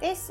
This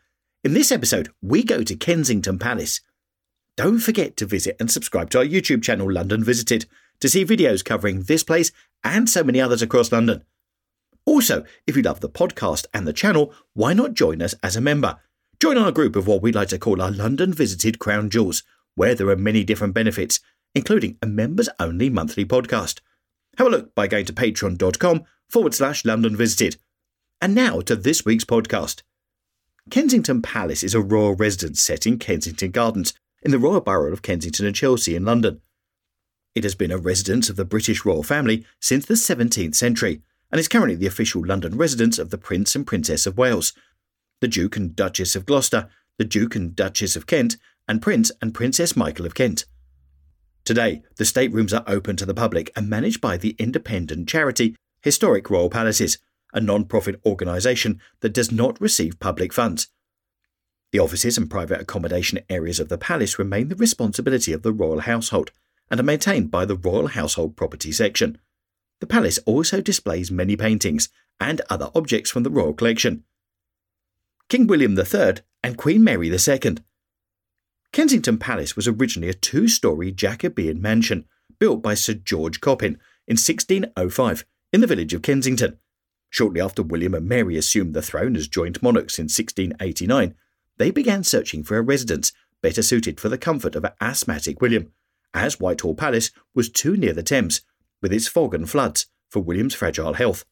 In this episode, we go to Kensington Palace. Don't forget to visit and subscribe to our YouTube channel, London Visited, to see videos covering this place and so many others across London. Also, if you love the podcast and the channel, why not join us as a member? Join our group of what we like to call our London Visited Crown Jewels, where there are many different benefits, including a members-only monthly podcast. Have a look by going to patreon.com/London Visited. And now to this week's podcast. Kensington Palace is a royal residence set in Kensington Gardens, in the royal borough of Kensington and Chelsea in London. It has been a residence of the British royal family since the 17th century and is currently the official London residence of the Prince and Princess of Wales, the Duke and Duchess of Gloucester, the Duke and Duchess of Kent, and Prince and Princess Michael of Kent. Today, the staterooms are open to the public and managed by the independent charity Historic Royal Palaces, a non-profit organisation that does not receive public funds. The offices and private accommodation areas of the palace remain the responsibility of the royal household and are maintained by the Royal Household Property Section. The palace also displays many paintings and other objects from the royal collection. King William III and Queen Mary II. Kensington Palace was originally a two-storey Jacobean mansion built by Sir George Coppin in 1605 in the village of Kensington. Shortly after William and Mary assumed the throne as joint monarchs in 1689, they began searching for a residence better suited for the comfort of an asthmatic William, as Whitehall Palace was too near the Thames, with its fog and floods, for William's fragile health.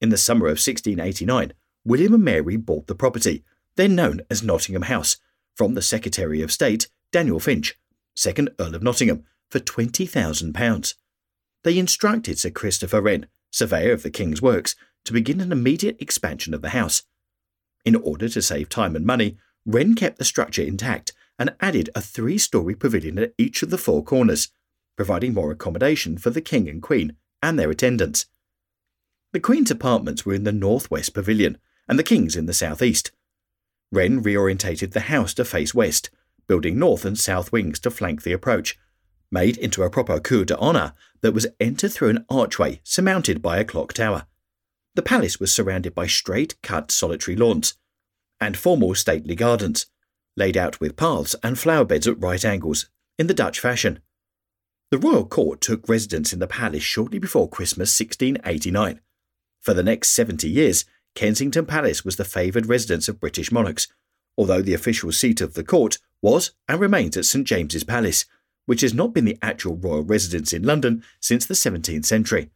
In the summer of 1689, William and Mary bought the property, then known as Nottingham House, from the Secretary of State, Daniel Finch, 2nd Earl of Nottingham, for £20,000. They instructed Sir Christopher Wren, surveyor of the King's works, to begin an immediate expansion of the house. In order to save time and money, Wren kept the structure intact and added a three-storey pavilion at each of the four corners, providing more accommodation for the King and Queen and their attendants. The Queen's apartments were in the northwest pavilion and the King's in the southeast. Wren reorientated the house to face west, building north and south wings to flank the approach, made into a proper cour d'honneur that was entered through an archway surmounted by a clock tower. The palace was surrounded by straight-cut solitary lawns and formal stately gardens, laid out with paths and flower beds at right angles, in the Dutch fashion. The royal court took residence in the palace shortly before Christmas 1689. For the next 70 years, Kensington Palace was the favoured residence of British monarchs, although the official seat of the court was and remains at St James's Palace, which has not been the actual royal residence in London since the 17th century.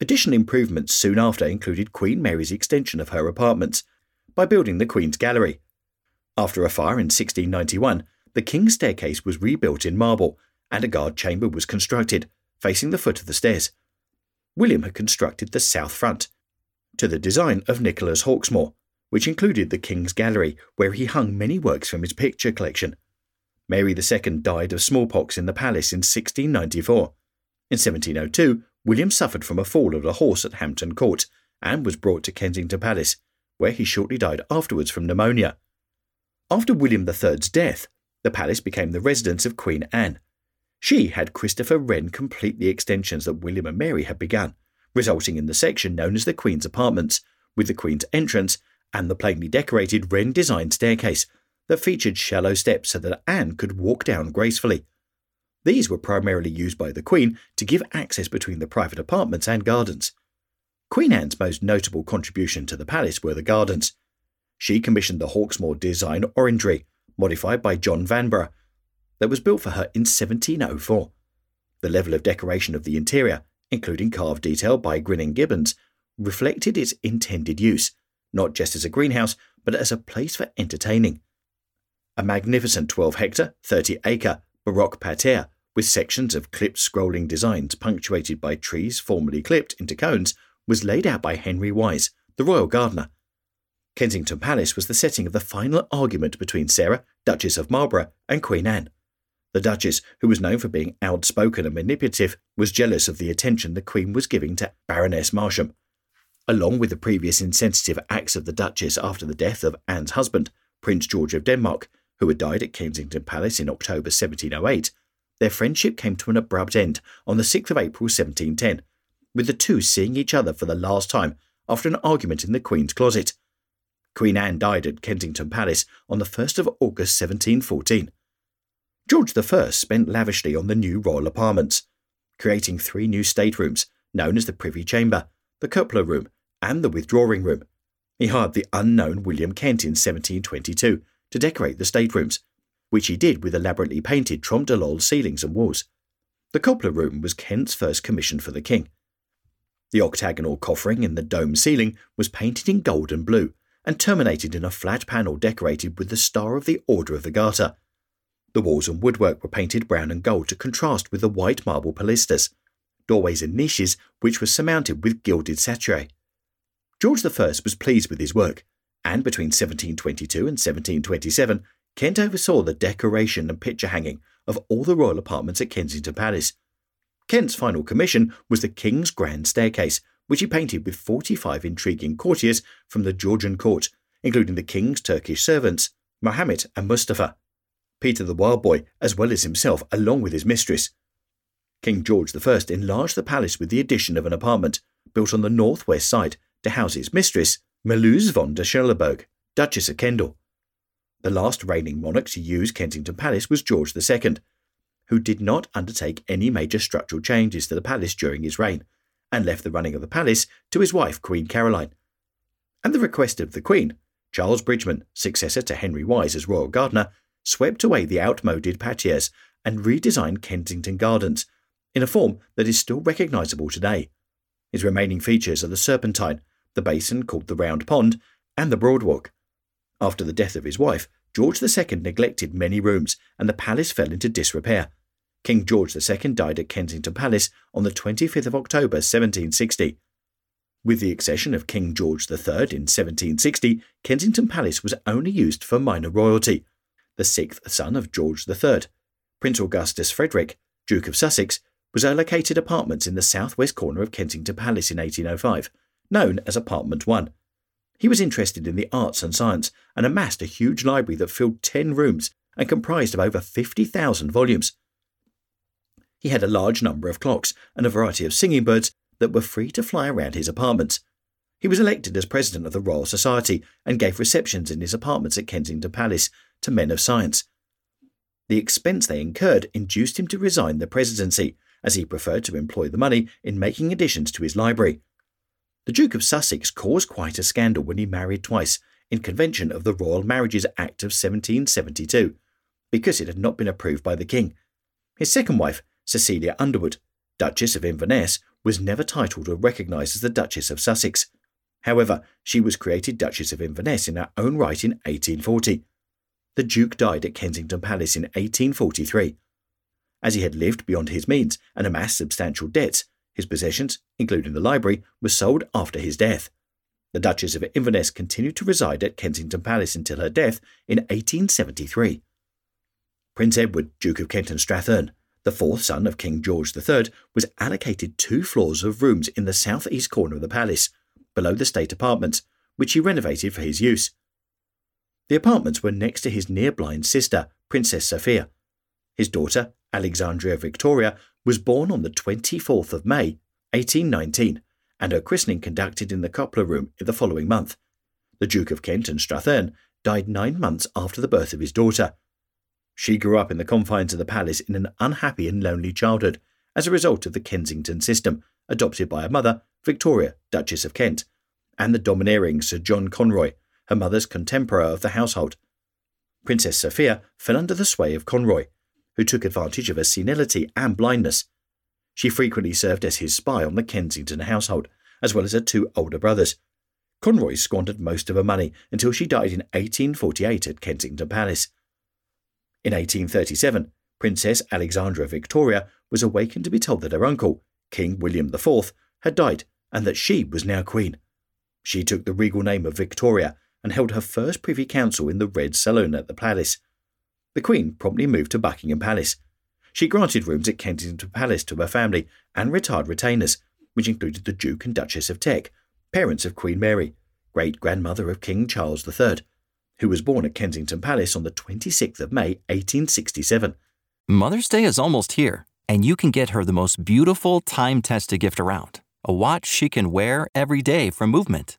Additional improvements soon after included Queen Mary's extension of her apartments by building the Queen's Gallery. After a fire in 1691, the King's staircase was rebuilt in marble and a guard chamber was constructed, facing the foot of the stairs. William had constructed the south front, to the design of Nicholas Hawksmoor, which included the King's Gallery, where he hung many works from his picture collection. Mary II died of smallpox in the palace in 1694. In 1702, William suffered from a fall of a horse at Hampton Court and was brought to Kensington Palace, where he shortly died afterwards from pneumonia. After William III's death, the palace became the residence of Queen Anne. She had Christopher Wren complete the extensions that William and Mary had begun, resulting in the section known as the Queen's Apartments, with the Queen's entrance and the plainly decorated Wren-designed staircase that featured shallow steps so that Anne could walk down gracefully. These were primarily used by the Queen to give access between the private apartments and gardens. Queen Anne's most notable contribution to the palace were the gardens. She commissioned the Hawksmoor design orangery, modified by John Vanbrugh, that was built for her in 1704. The level of decoration of the interior, including carved detail by Grinling Gibbons, reflected its intended use, not just as a greenhouse, but as a place for entertaining. A magnificent 12-hectare, 30-acre Baroque parterre, with sections of clipped scrolling designs punctuated by trees formerly clipped into cones, was laid out by Henry Wise, the royal gardener. Kensington Palace was the setting of the final argument between Sarah, Duchess of Marlborough, and Queen Anne. The Duchess, who was known for being outspoken and manipulative, was jealous of the attention the Queen was giving to Baroness Masham. Along with the previous insensitive acts of the Duchess after the death of Anne's husband, Prince George of Denmark, who had died at Kensington Palace in October 1708, their friendship came to an abrupt end on the 6th of April 1710, with the two seeing each other for the last time after an argument in the Queen's closet. Queen Anne died at Kensington Palace on the 1st of August 1714. George I spent lavishly on the new royal apartments, creating three new staterooms known as the Privy Chamber, the Cupola Room, and the Withdrawing Room. He hired the unknown William Kent in 1722 to decorate the staterooms, which he did with elaborately painted trompe l'oeil ceilings and walls. The Cupola Room was Kent's first commission for the king. The octagonal coffering in the dome ceiling was painted in gold and blue and terminated in a flat panel decorated with the Star of the Order of the Garter. The walls and woodwork were painted brown and gold to contrast with the white marble pilasters, doorways and niches which were surmounted with gilded satyrs. George I was pleased with his work, and between 1722 and 1727, Kent oversaw the decoration and picture hanging of all the royal apartments at Kensington Palace. Kent's final commission was the King's Grand Staircase, which he painted with 45 intriguing courtiers from the Georgian court, including the King's Turkish servants, Mohammed and Mustafa, Peter the Wild Boy, as well as himself, along with his mistress. King George I enlarged the palace with the addition of an apartment built on the northwest side to house his mistress, Meluse von der Schölleberg, Duchess of Kendal. The last reigning monarch to use Kensington Palace was George II, who did not undertake any major structural changes to the palace during his reign, and left the running of the palace to his wife Queen Caroline. At the request of the Queen, Charles Bridgman, successor to Henry Wise as royal gardener, swept away the outmoded patios and redesigned Kensington Gardens in a form that is still recognisable today. His remaining features are the Serpentine, the basin called the Round Pond, and the Broadwalk. After the death of his wife, George II neglected many rooms and the palace fell into disrepair. King George II died at Kensington Palace on the 25th of October 1760. With the accession of King George III in 1760, Kensington Palace was only used for minor royalty, the sixth son of George III. Prince Augustus Frederick, Duke of Sussex, was allocated apartments in the southwest corner of Kensington Palace in 1805, known as Apartment 1. He was interested in the arts and science and amassed a huge library that filled 10 rooms and comprised of over 50,000 volumes. He had a large number of clocks and a variety of singing birds that were free to fly around his apartments. He was elected as president of the Royal Society and gave receptions in his apartments at Kensington Palace to men of science. The expense they incurred induced him to resign the presidency, as he preferred to employ the money in making additions to his library. The Duke of Sussex caused quite a scandal when he married twice, in convention of the Royal Marriages Act of 1772, because it had not been approved by the King. His second wife, Cecilia Underwood, Duchess of Inverness, was never titled or recognised as the Duchess of Sussex. However, she was created Duchess of Inverness in her own right in 1840. The Duke died at Kensington Palace in 1843. As he had lived beyond his means and amassed substantial debts, his possessions, including the library, were sold after his death. The Duchess of Inverness continued to reside at Kensington Palace until her death in 1873. Prince Edward, Duke of Kent and Strathearn, the fourth son of King George III, was allocated 2 floors of rooms in the southeast corner of the palace, below the state apartments, which he renovated for his use. The apartments were next to his near-blind sister, Princess Sophia. His daughter, Alexandra Victoria, was born on the 24th of May, 1819, and her christening conducted in the Copler Room in the following month. The Duke of Kent and Strathearn died 9 months after the birth of his daughter. She grew up in the confines of the palace in an unhappy and lonely childhood as a result of the Kensington system, adopted by her mother, Victoria, Duchess of Kent, and the domineering Sir John Conroy, her mother's contemporary of the household. Princess Sophia fell under the sway of Conroy, who took advantage of her senility and blindness. She frequently served as his spy on the Kensington household, as well as her two older brothers. Conroy squandered most of her money until she died in 1848 at Kensington Palace. In 1837, Princess Alexandra Victoria was awakened to be told that her uncle, King William IV, had died and that she was now queen. She took the regal name of Victoria and held her first privy council in the Red Saloon at the palace. The Queen promptly moved to Buckingham Palace. She granted rooms at Kensington Palace to her family and retired retainers, which included the Duke and Duchess of Teck, parents of Queen Mary, great-grandmother of King Charles III, who was born at Kensington Palace on the 26th of May, 1867. Mother's Day is almost here, and you can get her the most beautiful time-tested gift around, a watch she can wear every day from Movement.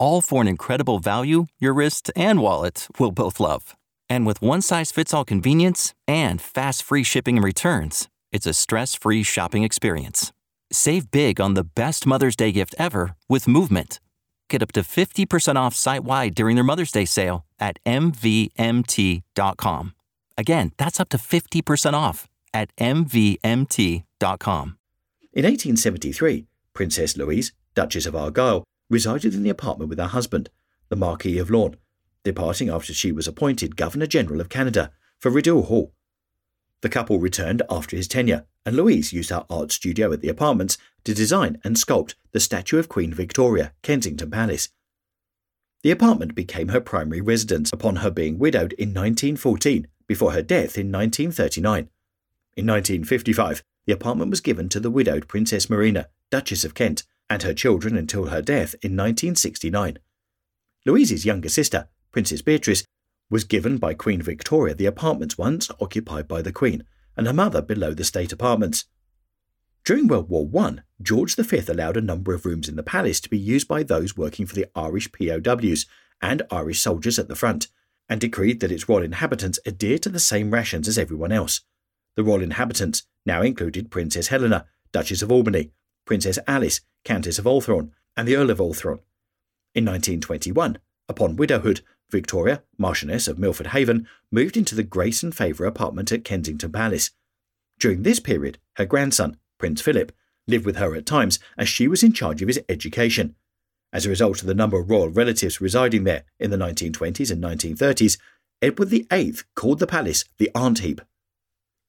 All for an incredible value your wrist and wallet will both love. And with one-size-fits-all convenience and fast free shipping and returns, it's a stress-free shopping experience. Save big on the best Mother's Day gift ever with Movement. Get up to 50% off site-wide during their Mother's Day sale at mvmt.com. Again, that's up to 50% off at mvmt.com. In 1873, Princess Louise, Duchess of Argyll, resided in the apartment with her husband, the Marquis of Lorne, departing after she was appointed Governor-General of Canada for Rideau Hall. The couple returned after his tenure, and Louise used her art studio at the apartments to design and sculpt the statue of Queen Victoria, Kensington Palace. The apartment became her primary residence upon her being widowed in 1914, before her death in 1939. In 1955, the apartment was given to the widowed Princess Marina, Duchess of Kent, and her children until her death in 1969. Louise's younger sister, Princess Beatrice, was given by Queen Victoria the apartments once occupied by the Queen and her mother below the state apartments. During World War I, George V allowed a number of rooms in the palace to be used by those working for the Irish POWs and Irish soldiers at the front, and decreed that its royal inhabitants adhere to the same rations as everyone else. The royal inhabitants now included Princess Helena, Duchess of Albany, Princess Alice, Countess of Olthorn, and the Earl of Olthorn. In 1921, upon widowhood, Victoria, Marchioness of Milford Haven, moved into the grace and favour apartment at Kensington Palace. During this period, her grandson, Prince Philip, lived with her at times as she was in charge of his education. As a result of the number of royal relatives residing there in the 1920s and 1930s, Edward VIII called the palace the Aunt Heap.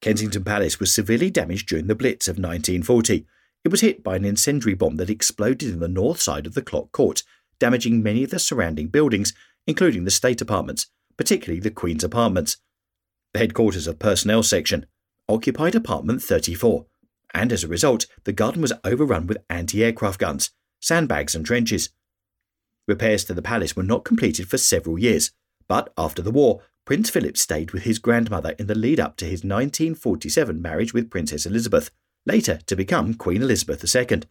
Kensington Palace was severely damaged during the Blitz of 1940, It was hit by an incendiary bomb that exploded in the north side of the Clock Court, damaging many of the surrounding buildings, including the state apartments, particularly the Queen's apartments. The headquarters of Personnel Section occupied apartment 34, and as a result, the garden was overrun with anti-aircraft guns, sandbags and trenches. Repairs to the palace were not completed for several years, but after the war, Prince Philip stayed with his grandmother in the lead-up to his 1947 marriage with Princess Elizabeth, later to become Queen Elizabeth II.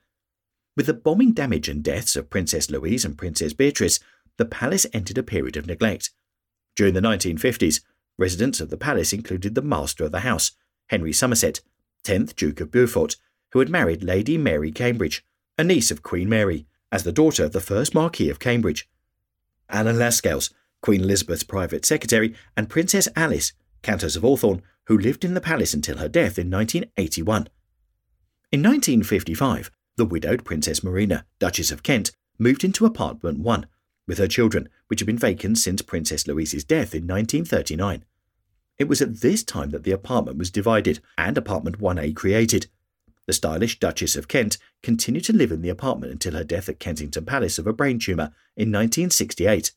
With the bombing damage and deaths of Princess Louise and Princess Beatrice, the palace entered a period of neglect. During the 1950s, residents of the palace included the master of the house, Henry Somerset, 10th Duke of Beaufort, who had married Lady Mary Cambridge, a niece of Queen Mary, as the daughter of the first Marquis of Cambridge. Alan Lascelles, Queen Elizabeth's private secretary, and Princess Alice, Countess of Hawthorne, who lived in the palace until her death in 1981. In 1955, the widowed Princess Marina, Duchess of Kent, moved into apartment 1 with her children, which had been vacant since Princess Louise's death in 1939. It was at this time that the apartment was divided and Apartment 1A created. The stylish Duchess of Kent continued to live in the apartment until her death at Kensington Palace of a brain tumour in 1968.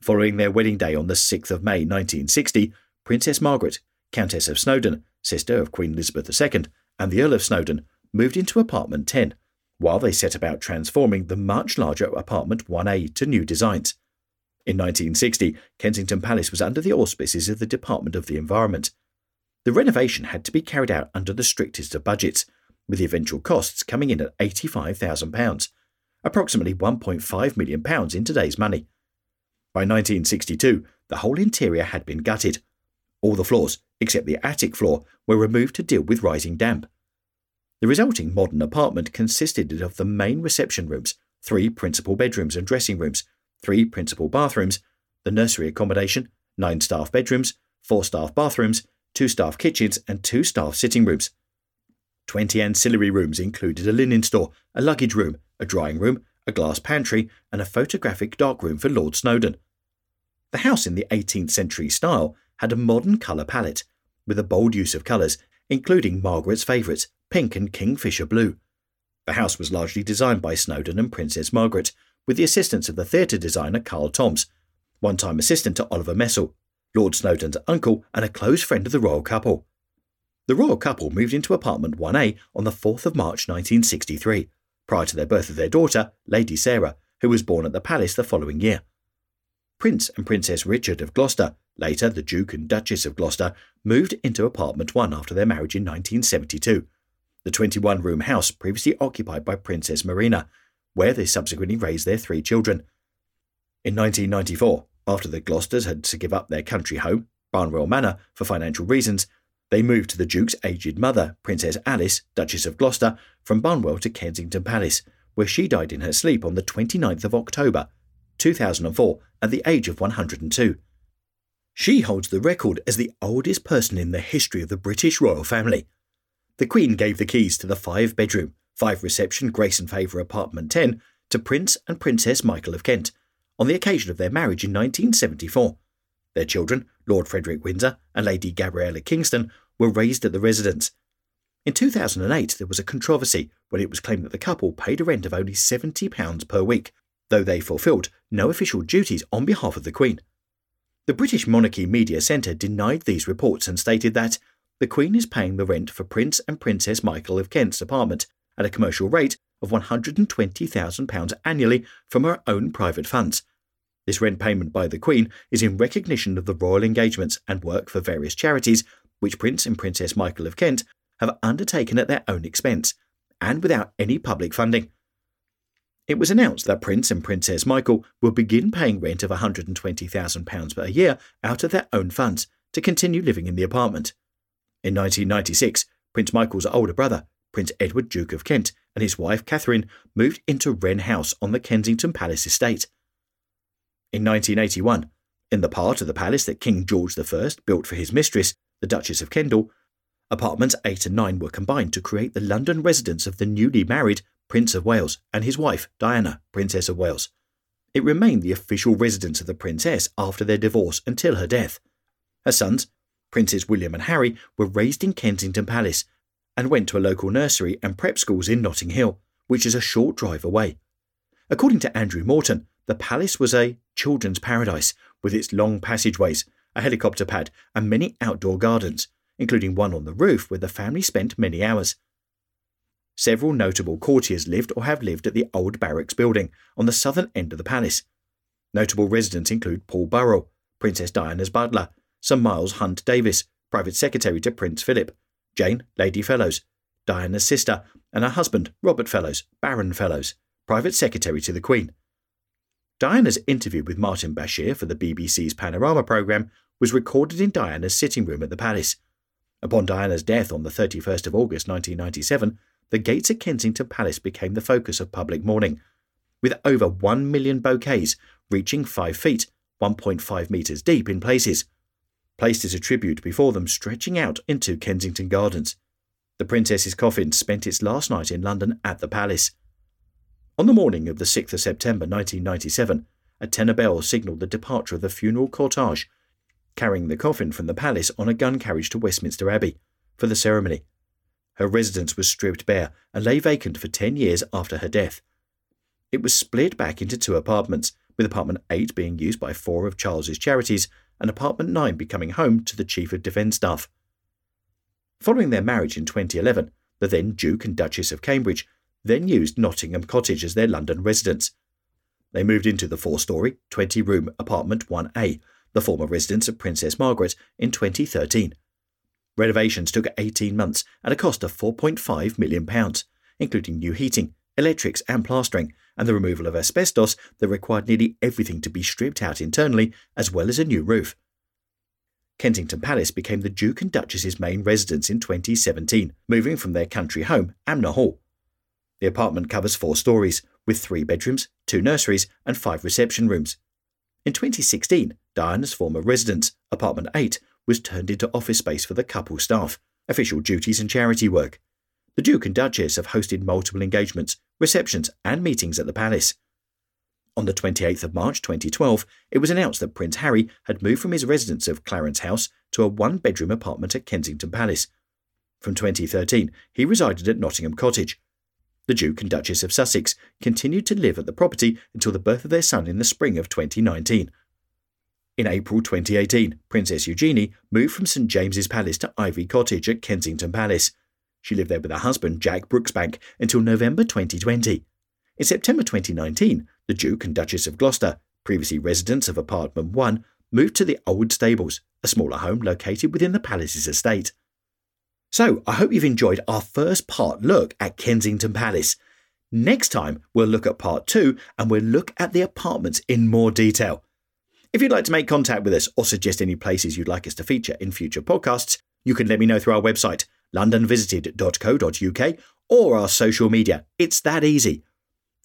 Following their wedding day on the 6th of May 1960, Princess Margaret, Countess of Snowdon, sister of Queen Elizabeth II, and the Earl of Snowdon, moved into Apartment 10, while they set about transforming the much larger Apartment 1A to new designs. In 1960, Kensington Palace was under the auspices of the Department of the Environment. The renovation had to be carried out under the strictest of budgets, with the eventual costs coming in at £85,000, approximately £1.5 million in today's money. By 1962, the whole interior had been gutted. All the floors, except the attic floor, were removed to deal with rising damp. The resulting modern apartment consisted of the main reception rooms, three principal bedrooms and dressing rooms, three principal bathrooms, the nursery accommodation, 9 staff bedrooms, 4 staff bathrooms, 2 staff kitchens and 2 staff sitting rooms. 20 ancillary rooms included a linen store, a luggage room, a drying room, a glass pantry and a photographic darkroom for Lord Snowdon. The house in the 18th century style had a modern colour palette, with a bold use of colours, including Margaret's favourites, pink and kingfisher blue. The house was largely designed by Snowdon and Princess Margaret, with the assistance of the theatre designer Carl Toms, one-time assistant to Oliver Messel, Lord Snowdon's uncle and a close friend of the royal couple. The royal couple moved into Apartment 1A on the 4th of March 1963, prior to the birth of their daughter, Lady Sarah, who was born at the palace the following year. Prince and Princess Richard of Gloucester, later the Duke and Duchess of Gloucester, moved into Apartment 1 after their marriage in 1972, the 21-room house previously occupied by Princess Marina, where they subsequently raised their 3 children. In 1994, after the Gloucesters had to give up their country home, Barnwell Manor, for financial reasons, they moved to the Duke's aged mother, Princess Alice, Duchess of Gloucester, from Barnwell to Kensington Palace, where she died in her sleep on the 29th of October, 2004, at the age of 102. She holds the record as the oldest person in the history of the British royal family. The Queen gave the keys to the 5-bedroom, 5-reception Grace and Favour Apartment 10 to Prince and Princess Michael of Kent on the occasion of their marriage in 1974. Their children, Lord Frederick Windsor and Lady Gabriella Kingston, were raised at the residence. In 2008 there was a controversy when it was claimed that the couple paid a rent of only £70 per week, though they fulfilled no official duties on behalf of the Queen. The British Monarchy Media Centre denied these reports and stated that the Queen is paying the rent for Prince and Princess Michael of Kent's apartment at a commercial rate of £120,000 annually from her own private funds. This rent payment by the Queen is in recognition of the royal engagements and work for various charities which Prince and Princess Michael of Kent have undertaken at their own expense, and without any public funding. It was announced that Prince and Princess Michael will begin paying rent of £120,000 per year out of their own funds to continue living in the apartment. In 1996, Prince Michael's older brother, Prince Edward, Duke of Kent, and his wife Catherine moved into Wren House on the Kensington Palace estate. In 1981, in the part of the palace that King George I built for his mistress, the Duchess of Kendal, apartments 8 and 9 were combined to create the London residence of the newly married Prince of Wales and his wife Diana, Princess of Wales. It remained the official residence of the princess after their divorce until her death. Her sons, Princes William and Harry, were raised in Kensington Palace and went to a local nursery and prep schools in Notting Hill, which is a short drive away. According to Andrew Morton, the palace was a children's paradise, with its long passageways, a helicopter pad and many outdoor gardens, including one on the roof where the family spent many hours. Several notable courtiers lived or have lived at the old barracks building on the southern end of the palace. Notable residents include Paul Burrell, Princess Diana's butler, Sir Miles Hunt Davis, private secretary to Prince Philip, Jane, Lady Fellows, Diana's sister, and her husband, Robert Fellows, Baron Fellows, private secretary to the Queen. Diana's interview with Martin Bashir for the BBC's Panorama programme was recorded in Diana's sitting room at the palace. Upon Diana's death on the 31st of August 1997, the gates of Kensington Palace became the focus of public mourning, with over 1 million bouquets reaching 5 feet, 1.5 metres deep in places, placed as a tribute before them stretching out into Kensington Gardens. The Princess's coffin spent its last night in London at the palace. On the morning of the 6th of September 1997, a tenor bell signalled the departure of the funeral cortege, carrying the coffin from the palace on a gun carriage to Westminster Abbey for the ceremony. Her residence was stripped bare and lay vacant for 10 years after her death. It was split back into two apartments, with apartment 8 being used by 4 of Charles's charities and apartment 9 becoming home to the Chief of Defence Staff. Following their marriage in 2011, the then Duke and Duchess of Cambridge then used Nottingham Cottage as their London residence. They moved into the 4-storey, 20-room apartment 1A, the former residence of Princess Margaret, in 2013. Renovations took 18 months at a cost of £4.5 million, including new heating, electrics and plastering, and the removal of asbestos that required nearly everything to be stripped out internally, as well as a new roof. Kensington Palace became the Duke and Duchess's main residence in 2017, moving from their country home, Amner Hall. The apartment covers 4 storeys, with 3 bedrooms, 2 nurseries and 5 reception rooms. In 2016, Diana's former residence, apartment 8, was turned into office space for the couple staff, official duties and charity work. The Duke and Duchess have hosted multiple engagements, receptions and meetings at the palace. On the 28th of March 2012, it was announced that Prince Harry had moved from his residence of Clarence House to a 1-bedroom apartment at Kensington Palace. From 2013, he resided at Nottingham Cottage. The Duke and Duchess of Sussex continued to live at the property until the birth of their son in the spring of 2019. In April 2018, Princess Eugenie moved from St James's Palace to Ivy Cottage at Kensington Palace. She lived there with her husband, Jack Brooksbank, until November 2020. In September 2019, the Duke and Duchess of Gloucester, previously residents of apartment 1, moved to the Old Stables, a smaller home located within the palace's estate. So, I hope you've enjoyed our first part look at Kensington Palace. Next time, we'll look at part 2 and we'll look at the apartments in more detail. If you'd like to make contact with us or suggest any places you'd like us to feature in future podcasts, you can let me know through our website, londonvisited.co.uk, or our social media. It's that easy.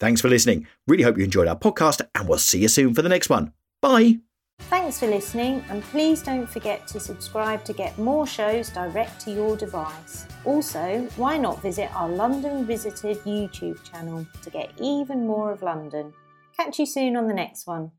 Thanks for listening. Really hope you enjoyed our podcast and we'll see you soon for the next one. Bye. Thanks for listening, and please don't forget to subscribe to get more shows direct to your device. Also, why not visit our London Visited YouTube channel to get even more of London. Catch you soon on the next one.